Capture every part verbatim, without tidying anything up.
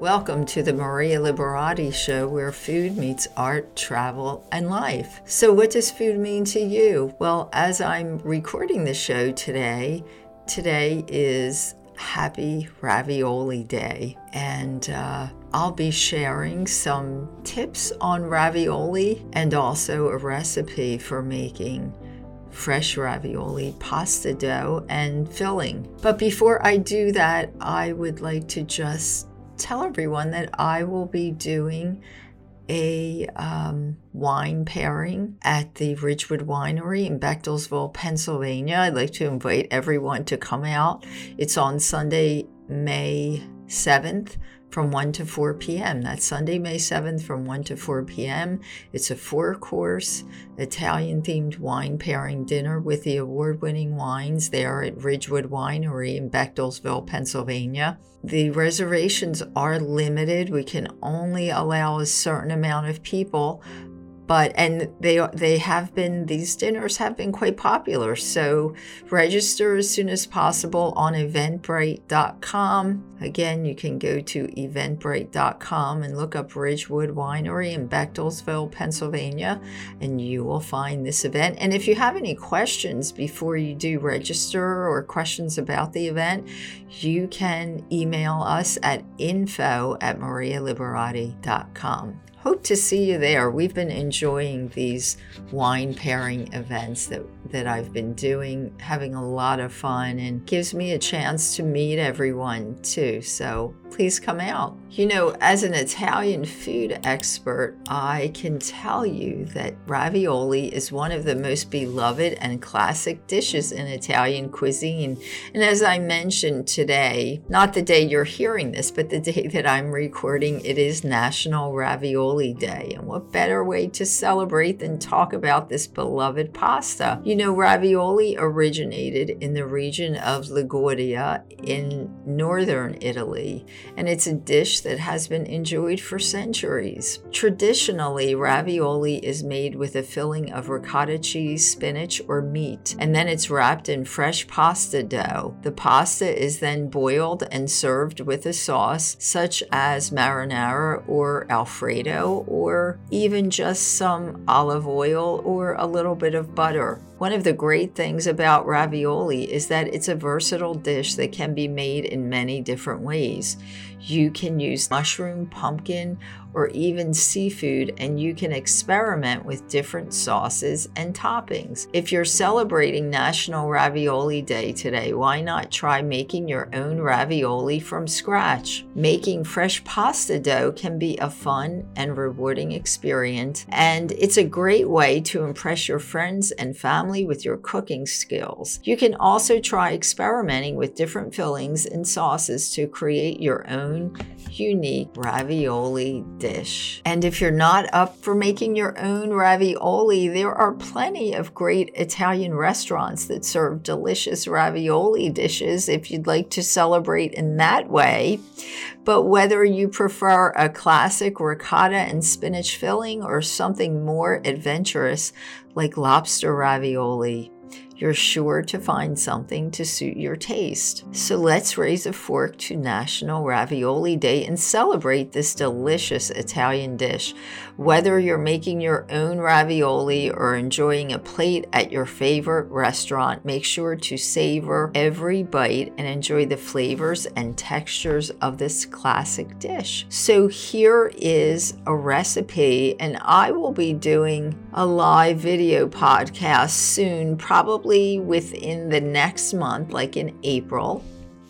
Welcome to the Maria Liberati Show, where food meets art, travel, and life. So what does food mean to you? Well, as I'm recording the show today, today is Happy Ravioli Day, and uh, I'll be sharing some tips on ravioli and also a recipe for making fresh ravioli, pasta dough, and filling. But before I do that, I would like to just tell everyone that I will be doing a um, wine pairing at the Ridgewood Winery in Bechtelsville, Pennsylvania. I'd like to invite everyone to come out. It's on Sunday, May seventh from one to four p.m. That's Sunday, May seventh from one to four p.m. It's a four-course Italian-themed wine pairing dinner with the award-winning wines there at Ridgewood Winery in Bechtelsville, Pennsylvania. The reservations are limited. We can only allow a certain amount of people, but and they they have been these dinners have been quite popular. So register as soon as possible on eventbrite dot com. Again, you can go to eventbrite dot com and look up Ridgewood Winery in Bechtelsville, Pennsylvania, and you will find this event. And if you have any questions before you do register or questions about the event, you can email us at info at marialiberati dot com. Hope to see you there. We've been enjoying these wine pairing events that, that I've been doing, having a lot of fun, and gives me a chance to meet everyone too. So please come out. You know, as an Italian food expert, I can tell you that ravioli is one of the most beloved and classic dishes in Italian cuisine. And as I mentioned today, not the day you're hearing this, but the day that I'm recording, it is National Ravioli Day, and what better way to celebrate than talk about this beloved pasta? You know, ravioli originated in the region of Liguria in northern Italy, and it's a dish that has been enjoyed for centuries. Traditionally, ravioli is made with a filling of ricotta cheese, spinach, or meat, and then it's wrapped in fresh pasta dough. The pasta is then boiled and served with a sauce such as marinara or Alfredo, or even just some olive oil or a little bit of butter. One of the great things about ravioli is that it's a versatile dish that can be made in many different ways. You can use mushroom, pumpkin, or even seafood, and you can experiment with different sauces and toppings. If you're celebrating National Ravioli Day today, why not try making your own ravioli from scratch? Making fresh pasta dough can be a fun and rewarding experience, and it's a great way to impress your friends and family with your cooking skills. You can also try experimenting with different fillings and sauces to create your own unique ravioli dish. And if you're not up for making your own ravioli, there are plenty of great Italian restaurants that serve delicious ravioli dishes if you'd like to celebrate in that way. But whether you prefer a classic ricotta and spinach filling or something more adventurous like lobster ravioli, you're sure to find something to suit your taste. So let's raise a fork to National Ravioli Day and celebrate this delicious Italian dish. Whether you're making your own ravioli or enjoying a plate at your favorite restaurant, make sure to savor every bite and enjoy the flavors and textures of this classic dish. So here is a recipe, and I will be doing a live video podcast soon, probably within the next month, like in April,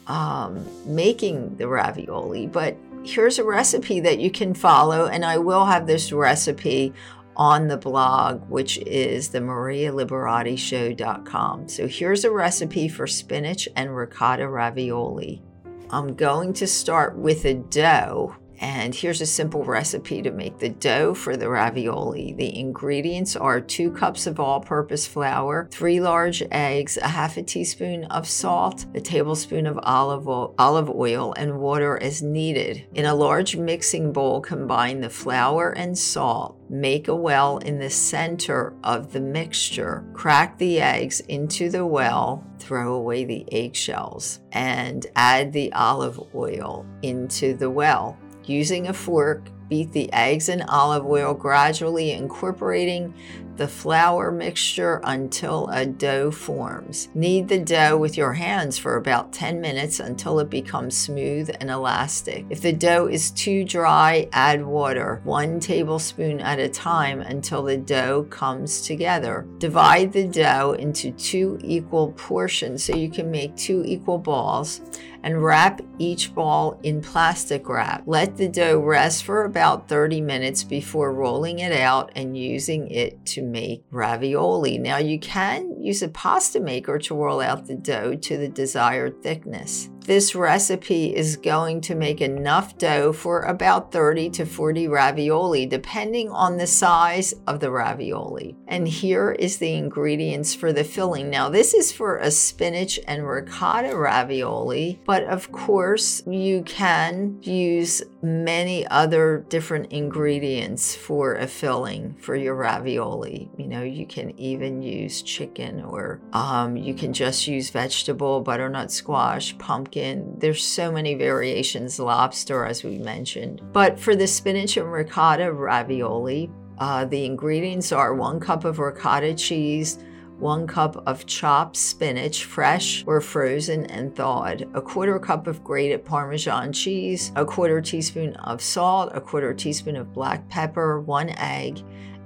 um, making the ravioli. But here's a recipe that you can follow, and I will have this recipe on the blog, which is the maria liberati show dot com. So here's a recipe for spinach and ricotta ravioli. I'm going to start with a dough. And here's a simple recipe to make the dough for the ravioli. The ingredients are two cups of all-purpose flour, three large eggs, a half a teaspoon of salt, a tablespoon of olive oil, olive oil, and water as needed. In a large mixing bowl, combine the flour and salt. Make a well in the center of the mixture. Crack the eggs into the well. Throw away the eggshells and add the olive oil into the well. Using a fork, beat the eggs and olive oil, gradually incorporating the flour mixture until a dough forms. Knead the dough with your hands for about ten minutes until it becomes smooth and elastic. If the dough is too dry, add water, one tablespoon at a time, until the dough comes together. Divide the dough into two equal portions so you can make two equal balls, and wrap each ball in plastic wrap. Let the dough rest for about thirty minutes before rolling it out and using it to make ravioli. Now you can use a pasta maker to roll out the dough to the desired thickness. This recipe is going to make enough dough for about thirty to forty ravioli, depending on the size of the ravioli. And here is the ingredients for the filling. Now this is for a spinach and ricotta ravioli, but of course you can use many other different ingredients for a filling for your ravioli. You know, you can even use chicken, or um, you can just use vegetable, butternut squash, pumpkin. There's so many variations, lobster, as we mentioned. But for the spinach and ricotta ravioli, uh, the ingredients are one cup of ricotta cheese, one cup of chopped spinach, fresh or frozen and thawed, a quarter cup of grated Parmesan cheese, a quarter teaspoon of salt, a quarter teaspoon of black pepper, one egg,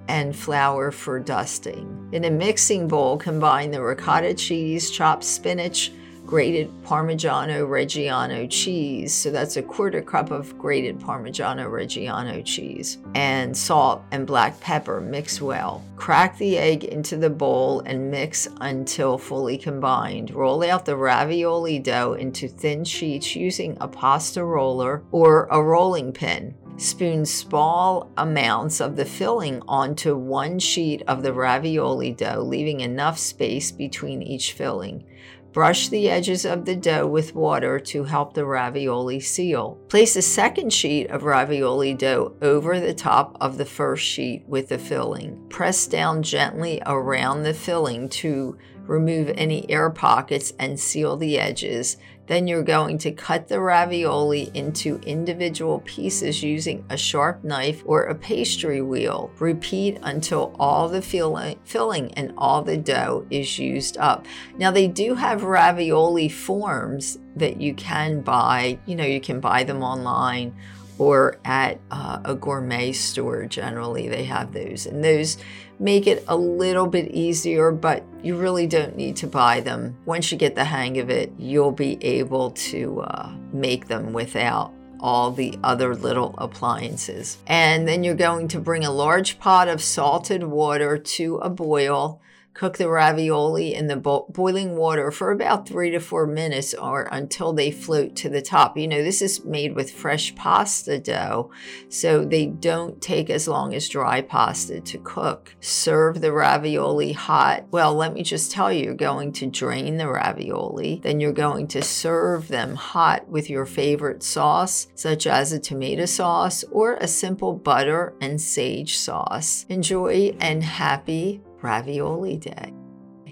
and flour for dusting. In a mixing bowl, combine the ricotta cheese, chopped spinach, grated Parmigiano-Reggiano cheese, so that's a quarter cup of grated Parmigiano-Reggiano cheese, and salt and black pepper. Mix well. Crack the egg into the bowl and mix until fully combined. Roll out the ravioli dough into thin sheets using a pasta roller or a rolling pin. Spoon small amounts of the filling onto one sheet of the ravioli dough, leaving enough space between each filling. Brush the edges of the dough with water to help the ravioli seal. Place a second sheet of ravioli dough over the top of the first sheet with the filling. Press down gently around the filling to remove any air pockets and seal the edges. Then you're going to cut the ravioli into individual pieces using a sharp knife or a pastry wheel. Repeat until all the filling and all the dough is used up. Now they do have ravioli forms that you can buy. You know, you can buy them online or at uh, a gourmet store. Generally they have those, and those make it a little bit easier, but you really don't need to buy them. Once you get the hang of it, you'll be able to uh, make them without all the other little appliances. And then you're going to bring a large pot of salted water to a boil. Cook the ravioli in the bo- boiling water for about three to four minutes or until they float to the top. You know, this is made with fresh pasta dough, so they don't take as long as dry pasta to cook. Serve the ravioli hot. Well, let me just tell you, you're going to drain the ravioli. Then you're going to serve them hot with your favorite sauce, such as a tomato sauce or a simple butter and sage sauce. Enjoy, and happy Ravioli Day.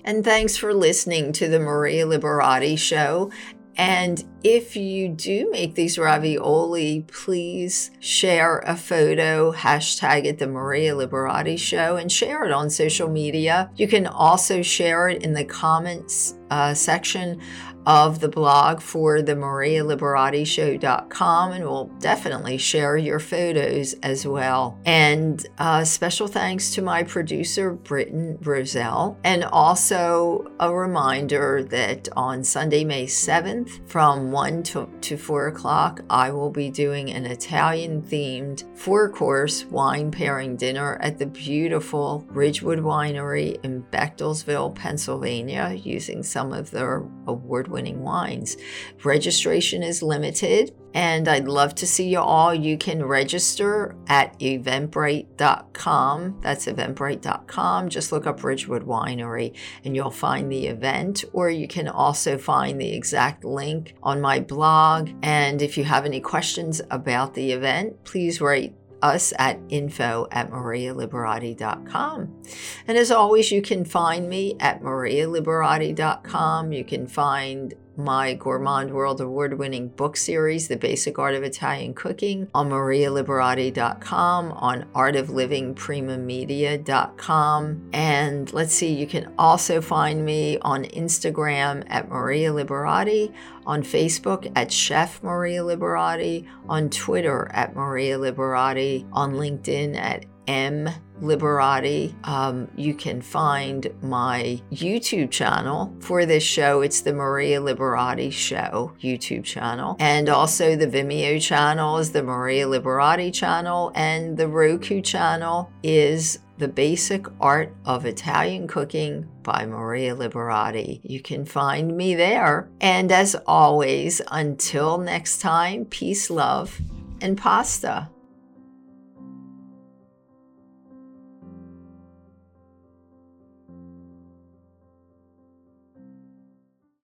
And thanks for listening to the Maria Liberati Show. And if you do make these ravioli, please share a photo, hashtag it the Maria Liberati Show, and share it on social media. You can also share it in the comments uh, section of the blog for the maria liberati show dot com, and we'll definitely share your photos as well. And uh, special thanks to my producer, Britton Roselle. And also a reminder that on Sunday, May seventh, from one to four o'clock, I will be doing an Italian-themed four-course wine pairing dinner at the beautiful Ridgewood Winery in Bechtelsville, Pennsylvania, using some of their award-winning wines. Registration is limited, and I'd love to see you all. You can register at eventbrite dot com. That's eventbrite dot com. Just look up Ridgewood Winery and you'll find the event, or you can also find the exact link on my blog. And if you have any questions about the event, please write us at info at maria liberati dot com. And as always, you can find me at maria liberati dot com. You can find my Gourmand World award-winning book series, The Basic Art of Italian Cooking, on maria liberati dot com, on art of living prima media dot com. And let's see, you can also find me on Instagram at Maria Liberati, on Facebook at Chef Maria Liberati, on Twitter at Maria Liberati, on LinkedIn at M Liberati. Um, you can find my YouTube channel for this show. It's the Maria Liberati Show YouTube channel. And also the Vimeo channel is the Maria Liberati channel. And the Roku channel is The Basic Art of Italian Cooking by Maria Liberati. You can find me there. And as always, until next time, peace, love, and pasta.